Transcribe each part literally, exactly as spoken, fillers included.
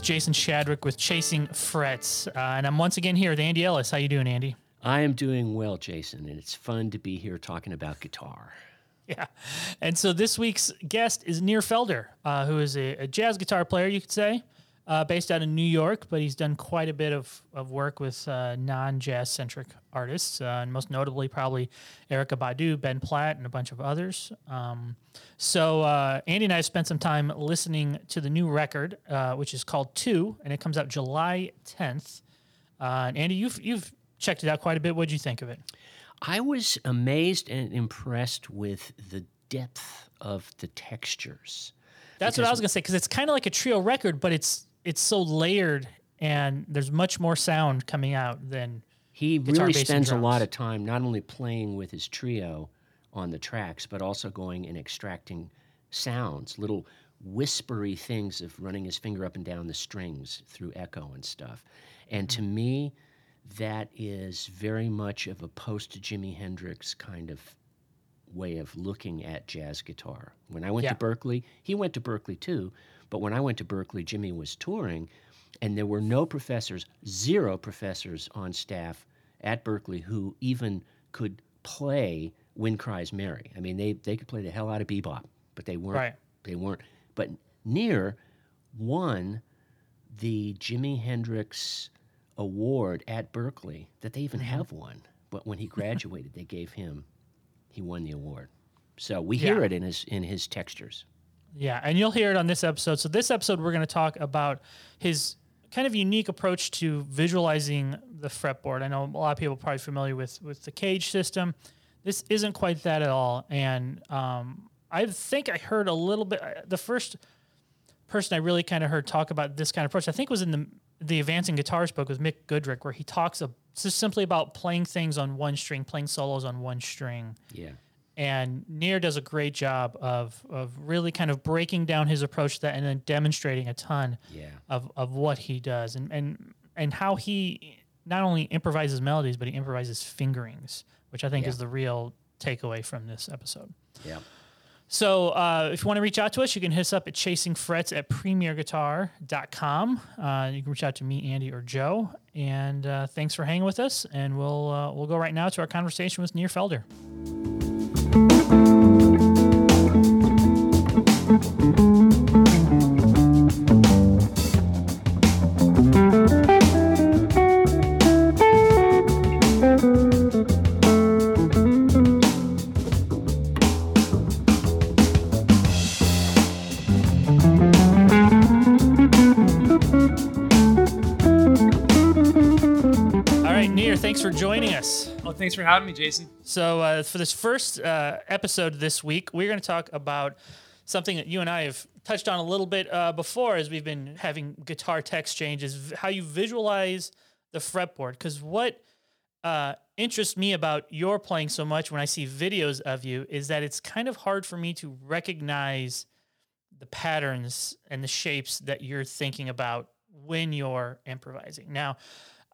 Jason Shadrick with Chasing Frets, uh, and I'm once again here with Andy Ellis. How you doing, Andy? I am doing well, Jason, and it's fun to be here talking about guitar. Yeah, and so this week's guest is Nir Felder, uh, who is a, a jazz guitar player, you could say, uh, based out of New York, but he's done quite a bit of, of work with uh, non-jazz-centric artists, uh, and most notably probably Erykah Badu, Ben Platt, and a bunch of others. Um, so uh, Andy and I spent some time listening to the new record, uh, which is called Two, and it comes out July tenth. Uh, and Andy, you've, you've checked it out quite a bit. What did you think of it? I was amazed and impressed with the depth of the textures. That's what I was going to say, because it's kind of like a trio record, but it's it's so layered, and there's much more sound coming out than... He really spends a lot of time not only playing with his trio on the tracks, but also going and extracting sounds, little whispery things of running his finger up and down the strings through echo and stuff. And to me, that is very much of a post-Jimi Hendrix kind of way of looking at jazz guitar. When I went yeah. to Berklee, he went to Berklee too, but when I went to Berklee, Jimmy was touring, and there were no professors, zero professors on staff at Berklee who even could play Wind Cries Mary. I mean, they, they could play the hell out of bebop, but they weren't. Right. They weren't. But Nir won the Jimi Hendrix Award at Berklee, that they even mm-hmm. have one. But when he graduated, they gave him. He won the award. So we hear yeah. it in his in his textures. Yeah, and you'll hear it on this episode. So this episode, we're going to talk about his kind of unique approach to visualizing the fretboard. I know a lot of people are probably familiar with, with the CAGED system. This isn't quite that at all. And um, I think I heard a little bit... The first person I really kind of heard talk about this kind of approach, I think, was in the the Advancing Guitars book with Mick Goodrick, where he talks about So simply about playing things on one string, playing solos on one string. Yeah. And Nir does a great job of of really kind of breaking down his approach to that and then demonstrating a ton yeah. of, of what he does and, and and how he not only improvises melodies, but he improvises fingerings, which I think yeah. is the real takeaway from this episode. Yeah. So uh, if you want to reach out to us, you can hit us up at chasingfrets at premier guitar dot com. Uh, you can reach out to me, Andy, or Joe. And uh, thanks for hanging with us. And we'll uh, we'll go right now to our conversation with Nir Felder. Thanks for having me, Jason. So uh, for this first uh, episode this week, we're going to talk about something that you and I have touched on a little bit uh, before as we've been having guitar text changes, how you visualize the fretboard. Because what uh, interests me about your playing so much when I see videos of you is that it's kind of hard for me to recognize the patterns and the shapes that you're thinking about when you're improvising. Now,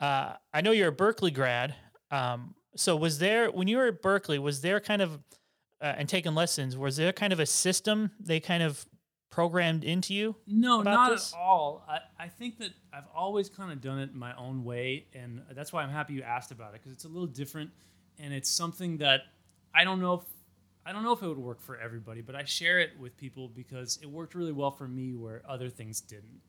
uh, I know you're a Berklee grad. Um, So was there, when you were at Berklee, was there kind of, uh, and taking lessons, was there kind of a system they kind of programmed into you? No, not this? at all. I, I think that I've always kind of done it my own way, and that's why I'm happy you asked about it, because it's a little different, and it's something that I don't know if, I don't know if it would work for everybody, but I share it with people because it worked really well for me where other things didn't.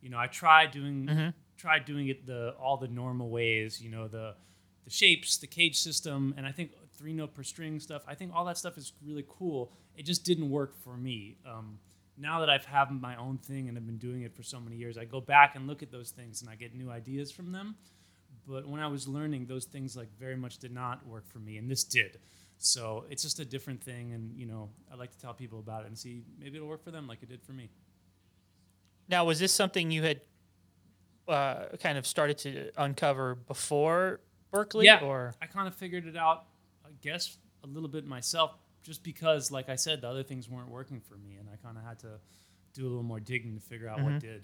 You know, I tried doing... Mm-hmm. tried doing it the all the normal ways, you know, the the shapes, the cage system, and I think three note per string stuff. I think all that stuff is really cool. It just didn't work for me. Um, now that I've had my own thing and I've been doing it for so many years, I go back and look at those things and I get new ideas from them. But when I was learning, those things like very much did not work for me, and this did. So it's just a different thing, and you know, I like to tell people about it and see maybe it'll work for them like it did for me. Now, was this something you had uh, kind of started to uncover before Berklee? Yeah, or? I kind of figured it out, I guess, a little bit myself, just because, like I said, the other things weren't working for me, and I kind of had to do a little more digging to figure out mm-hmm. what did.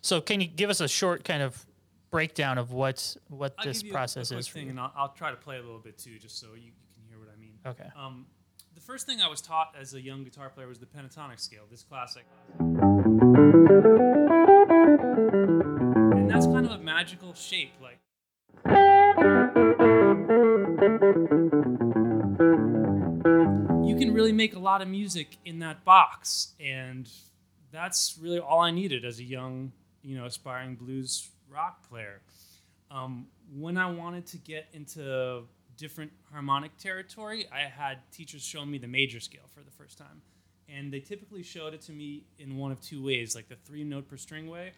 So can you give us a short kind of breakdown of what's, what I'll this process a, a is thing, for you? And I'll, I'll try to play a little bit, too, just so you, you can hear what I mean. Okay. Um, the first thing I was taught as a young guitar player was the pentatonic scale, this classic. And that's kind of a magical shape, like. You can really make a lot of music in that box, and that's really all I needed as a young, you know, aspiring blues rock player. Um, when I wanted to get into different harmonic territory, I had teachers show me the major scale for the first time. And they typically showed it to me in one of two ways, like the three note per string way.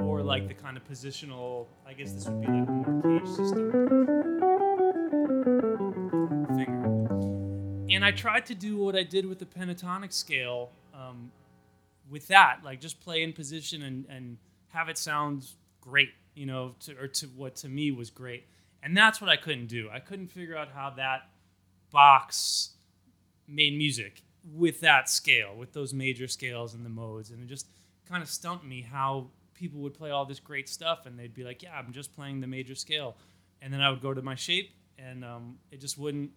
Or like the kind of positional, I guess this would be like a more cage system. Finger. And I tried to do what I did with the pentatonic scale um, with that, like just play in position and, and have it sound great, you know, to, or to what to me was great. And that's what I couldn't do. I couldn't figure out how that box made music with that scale, with those major scales and the modes. And it just kind of stumped me how people would play all this great stuff and they'd be like, yeah, I'm just playing the major scale. And then I would go to my shape and um, it just wouldn't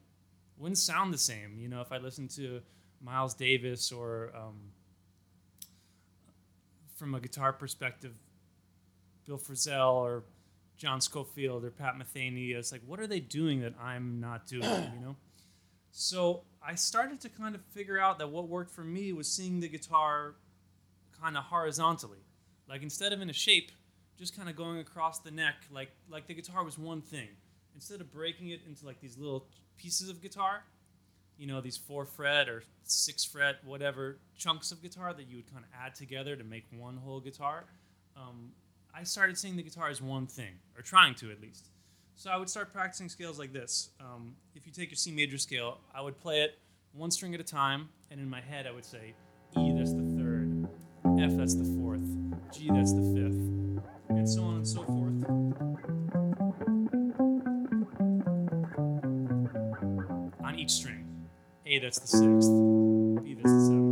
wouldn't sound the same. You know, if I listened to Miles Davis or um, from a guitar perspective, Bill Frisell or John Scofield or Pat Metheny. It's like, what are they doing that I'm not doing, you know? So I started to kind of figure out that what worked for me was seeing the guitar kind of horizontally. Like instead of in a shape, just kind of going across the neck, like like the guitar was one thing. Instead of breaking it into like these little pieces of guitar, you know, these four fret or six fret, whatever, chunks of guitar that you would kind of add together to make one whole guitar, um, I started seeing the guitar as one thing, or trying to at least. So I would start practicing scales like this. Um, if you take your C major scale, I would play it one string at a time, and in my head I would say, E, that's the third, F, that's the fourth, G, that's the fifth, and so on and so forth. On each string, A, that's the sixth, B, that's the seventh.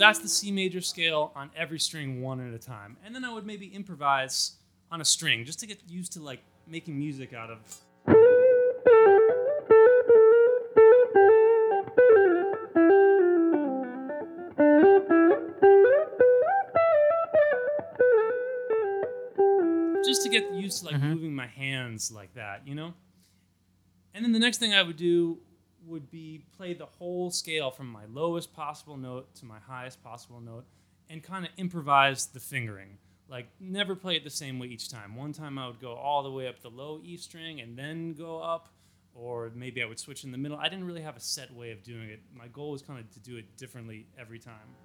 That's the C major scale on every string one at a time. And then I would maybe improvise on a string just to get used to like making music out of. Just to get used to like mm-hmm. moving my hands like that, you know? And then the next thing I would do would be play the whole scale from my lowest possible note to my highest possible note and kind of improvise the fingering. Like, never play it the same way each time. One time I would go all the way up the low E string and then go up, or maybe I would switch in the middle. I didn't really have a set way of doing it. My goal was kind of to do it differently every time.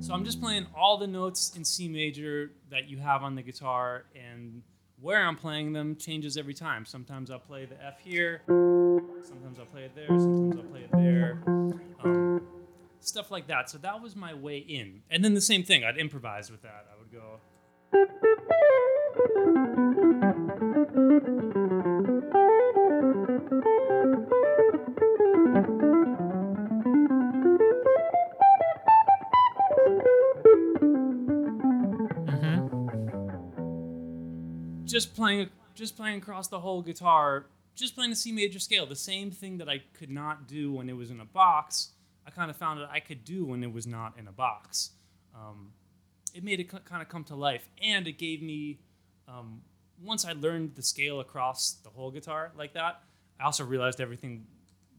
So I'm just playing all the notes in C major that you have on the guitar and where I'm playing them changes every time. Sometimes I'll play the F here, sometimes I'll play it there, sometimes I'll play it there, um, stuff like that. So that was my way in. And then the same thing, I'd improvise with that. I would go... Mm-hmm. Just playing, just playing across the whole guitar, just playing the C major scale, the same thing that I could not do when it was in a box. I kind of found that I could do when it was not in a box. Um, it made it c- kind of come to life, and it gave me, um, once I learned the scale across the whole guitar like that, I also realized everything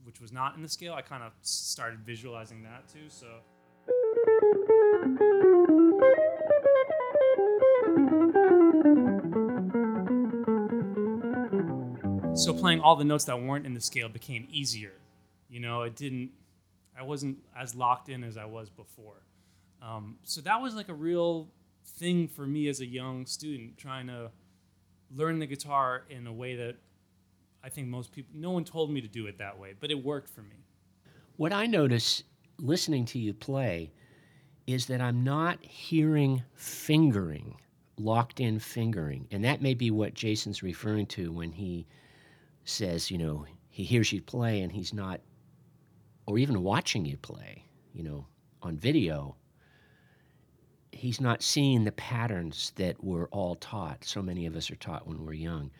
which was not in the scale, I kind of started visualizing that too, so. So playing all the notes that weren't in the scale became easier. You know, it didn't, I wasn't as locked in as I was before. Um, so that was like a real thing for me as a young student, trying to learn the guitar in a way that I think most people, no one told me to do it that way, but it worked for me. What I notice listening to you play is that I'm not hearing fingering, locked in fingering. And that may be what Jason's referring to when he says, you know, he hears you play and he's not, or even watching you play, you know, on video. He's not seeing the patterns that we're all taught, so many of us are taught when we're young,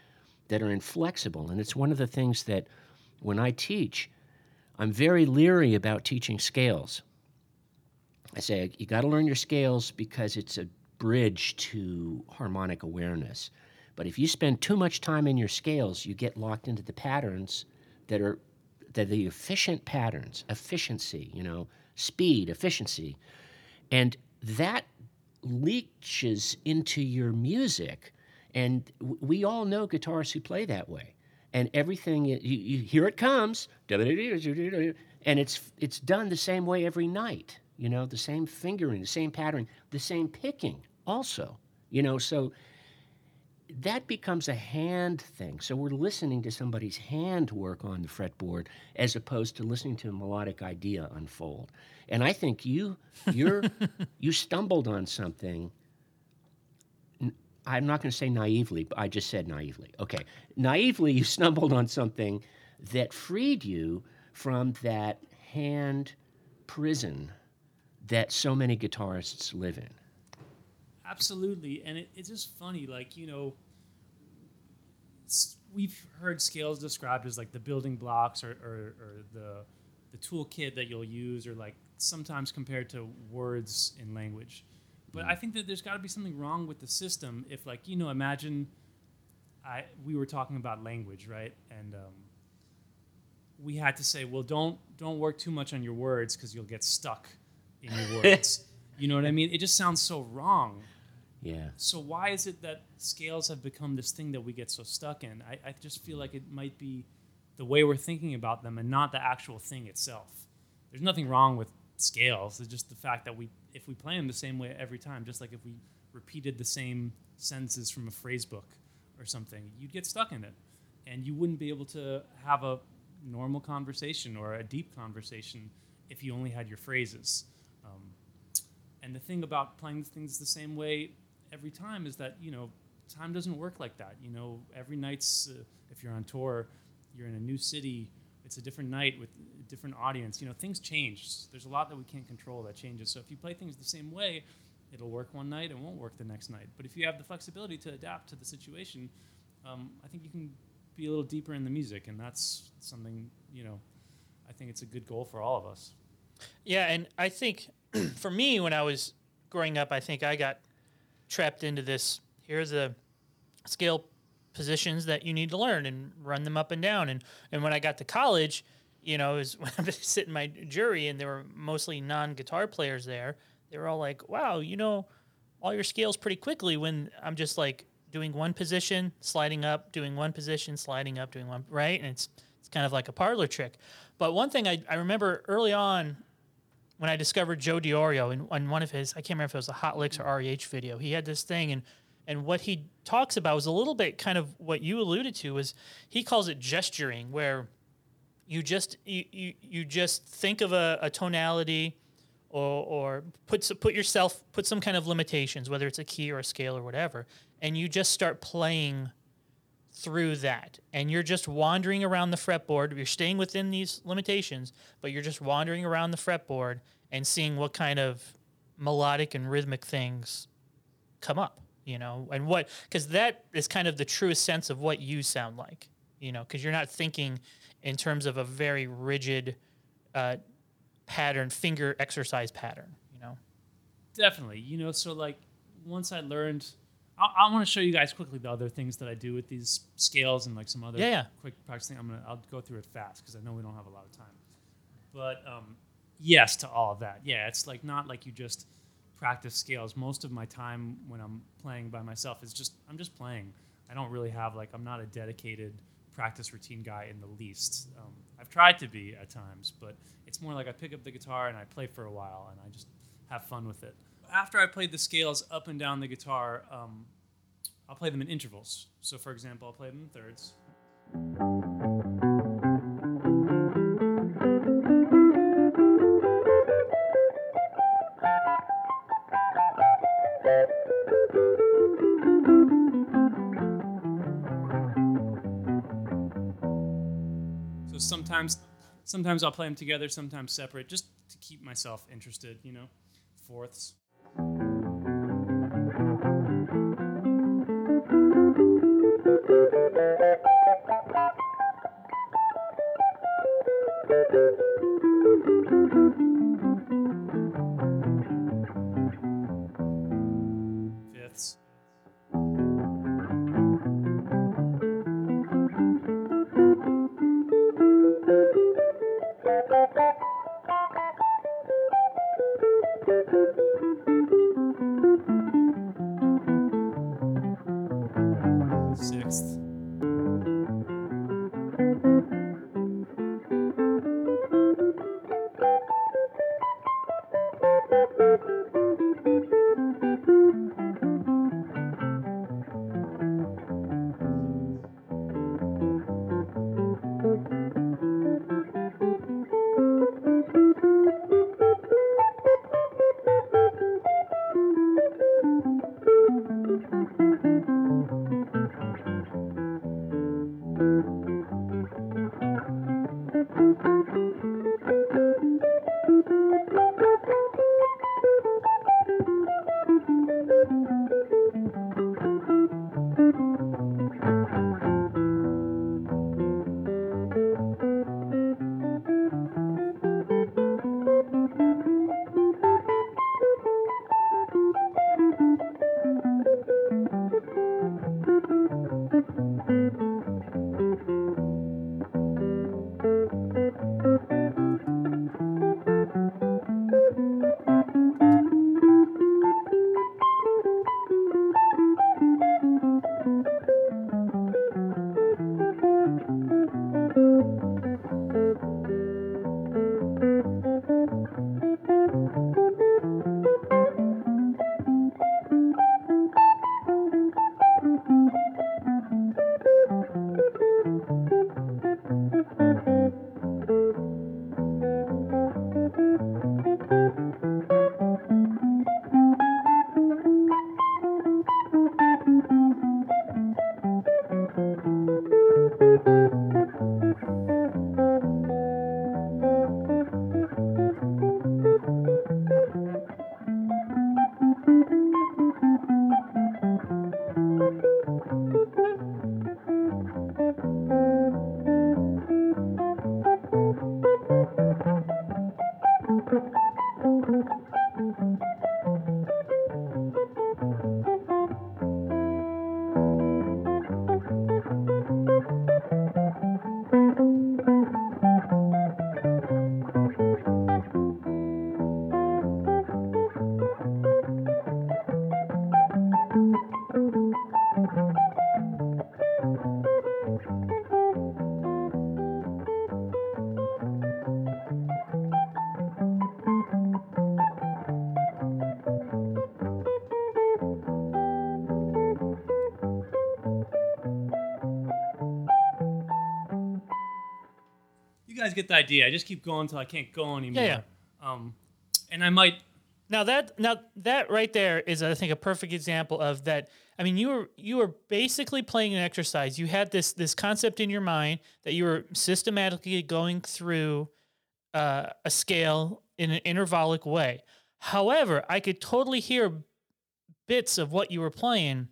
that are inflexible. And it's one of the things that when I teach, I'm very leery about teaching scales. I say, you got to learn your scales because it's a bridge to harmonic awareness. But if you spend too much time in your scales, you get locked into the patterns that are, that are the efficient patterns, efficiency, you know, speed, efficiency. And that leaches into your music, and we all know guitarists who play that way. And everything you, you here it comes, and it's it's done the same way every night. You know, the same fingering, the same pattern, the same picking. Also, you know, so that becomes a hand thing. So we're listening to somebody's hand work on the fretboard as opposed to listening to a melodic idea unfold. And I think you you're you stumbled on something. I'm not going to say naively, but I just said naively. Okay. Naively, you stumbled on something that freed you from that hand prison that so many guitarists live in. Absolutely. And it, it's just funny, like, you know, we've heard scales described as like the building blocks or, or, or the the toolkit that you'll use, or like sometimes compared to words in language. But I think that there's got to be something wrong with the system if, like, you know, imagine I we were talking about language, right? And um, we had to say, well, don't don't work too much on your words because you'll get stuck in your words. You know what I mean? It just sounds so wrong. Yeah. So why is it that scales have become this thing that we get so stuck in? I, I just feel like it might be the way we're thinking about them and not the actual thing itself. There's nothing wrong with scales. It's just the fact that we, if we play them the same way every time, just like if we repeated the same sentences from a phrase book or something, you'd get stuck in it. And you wouldn't be able to have a normal conversation or a deep conversation if you only had your phrases. Um, and the thing about playing things the same way every time is that, you know, time doesn't work like that. You know, every night's, uh, if you're on tour, you're in a new city, it's a different night with a different audience. You know, things change. There's a lot that we can't control that changes. So if you play things the same way, it'll work one night and won't work the next night. But if you have the flexibility to adapt to the situation, um, I think you can be a little deeper in the music. And that's something, you know, I think it's a good goal for all of us. Yeah, and I think for me, when I was growing up, I think I got trapped into this, here's a scale positions that you need to learn and run them up and down. And, and when I got to college, you know, it was when I was sitting in my jury and there were mostly non-guitar players there, they were all like, wow, you know, all your scales pretty quickly, when I'm just like doing one position, sliding up, doing one position, sliding up, doing one, right? And it's it's kind of like a parlor trick. But one thing I, I remember early on when I discovered Joe Diorio in, in one of his, I can't remember if it was a Hot Licks or R E H video, he had this thing and And what he talks about is a little bit kind of what you alluded to, is he calls it gesturing, where you just you you, you just think of a, a tonality or or put put yourself put some kind of limitations, whether it's a key or a scale or whatever, and you just start playing through that, and you're just wandering around the fretboard. You're staying within these limitations, but you're just wandering around the fretboard and seeing what kind of melodic and rhythmic things come up, you know, and what, because that is kind of the truest sense of what you sound like, you know, because you're not thinking in terms of a very rigid uh, pattern, finger exercise pattern, you know. Definitely, you know, so like once I learned... I want to show you guys quickly the other things that I do with these scales and like some other yeah, yeah. quick practicing. I'm gonna I'll go through it fast because I know we don't have a lot of time. But um, yes to all of that. Yeah, it's like not like you just practice scales. Most of my time when I'm playing by myself is just I'm just playing. I don't really have like I'm not a dedicated practice routine guy in the least. Um, I've tried to be at times, but it's more like I pick up the guitar and I play for a while and I just have fun with it. After I played the scales up and down the guitar, um, I'll play them in intervals. So, for example, I'll play them in thirds. So sometimes, sometimes I'll play them together, sometimes separate, just to keep myself interested, you know, fourths. Fifths. Sixth. guys get the idea. I just keep going until I can't go anymore. Yeah, yeah. Um, and I might. Now that now that right there is, I think, a perfect example of that. I mean, you were you were basically playing an exercise. You had this this concept in your mind that you were systematically going through uh, a scale in an intervallic way. However, I could totally hear bits of what you were playing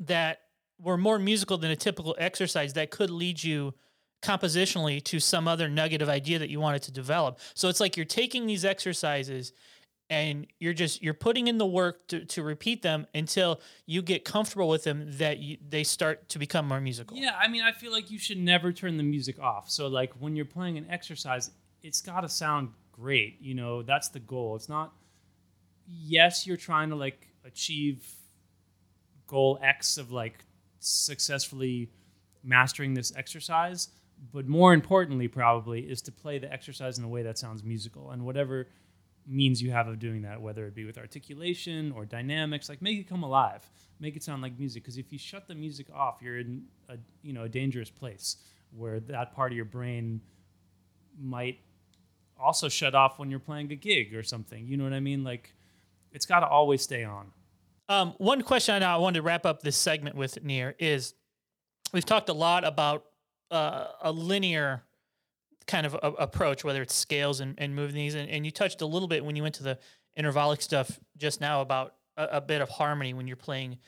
that were more musical than a typical exercise that could lead you compositionally to some other nugget of idea that you wanted to develop. So it's like you're taking these exercises and you're just you're putting in the work to, to repeat them until you get comfortable with them that you, they start to become more musical. Yeah, I mean, I feel like you should never turn the music off. So like when you're playing an exercise, it's got to sound great. You know, that's the goal. It's not, yes, you're trying to like achieve goal X of like successfully mastering this exercise, but more importantly probably is to play the exercise in a way that sounds musical, and whatever means you have of doing that, whether it be with articulation or dynamics, like make it come alive, make it sound like music. Because if you shut the music off, you're in a, you know, a dangerous place where that part of your brain might also shut off when you're playing a gig or something. You know what I mean? Like, it's got to always stay on. Um, one question I wanted to wrap up this segment with, Nir, is we've talked a lot about uh, a linear kind of a- approach, whether it's scales and, and moving these, and, and you touched a little bit when you went to the intervallic stuff just now about a, a bit of harmony when you're playing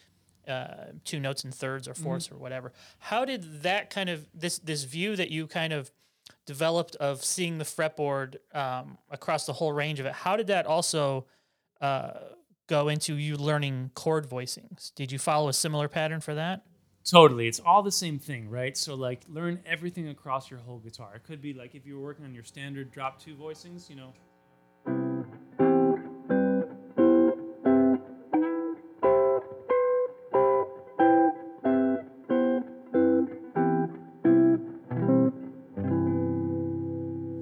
uh, two notes in thirds or fourths mm-hmm. or whatever. How did that kind of, this this view that you kind of developed of seeing the fretboard um, across the whole range of it, how did that also uh, go into you learning chord voicings? Did you follow a similar pattern for that? Totally. It's all the same thing, right? So like learn everything across your whole guitar. It could be like if you were working on your standard drop two voicings, you know.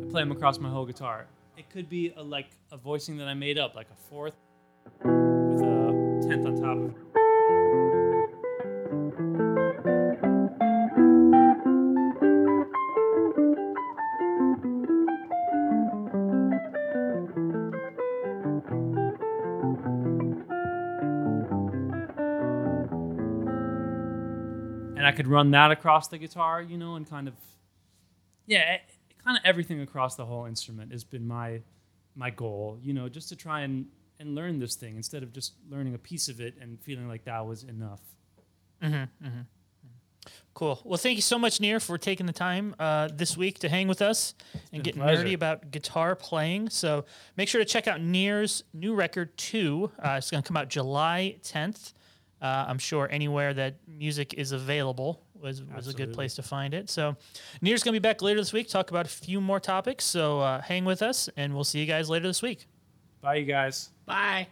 I play them across my whole guitar. It could be a, like a voicing that I made up, like a fourth with a tenth on top of it. I could run that across the guitar, you know, and kind of, yeah, it, kind of everything across the whole instrument has been my my goal, you know, just to try and, and learn this thing instead of just learning a piece of it and feeling like that was enough. Mm-hmm, mm-hmm. Cool. Well, thank you so much, Nir, for taking the time uh, this week to hang with us and get nerdy about guitar playing. So make sure to check out Nir's new record, two. Uh, it's going to come out July tenth. Uh, I'm sure anywhere that music is available was, was a good place to find it. So Nir's going to be back later this week, talk about a few more topics. So uh, hang with us, and we'll see you guys later this week. Bye, you guys. Bye.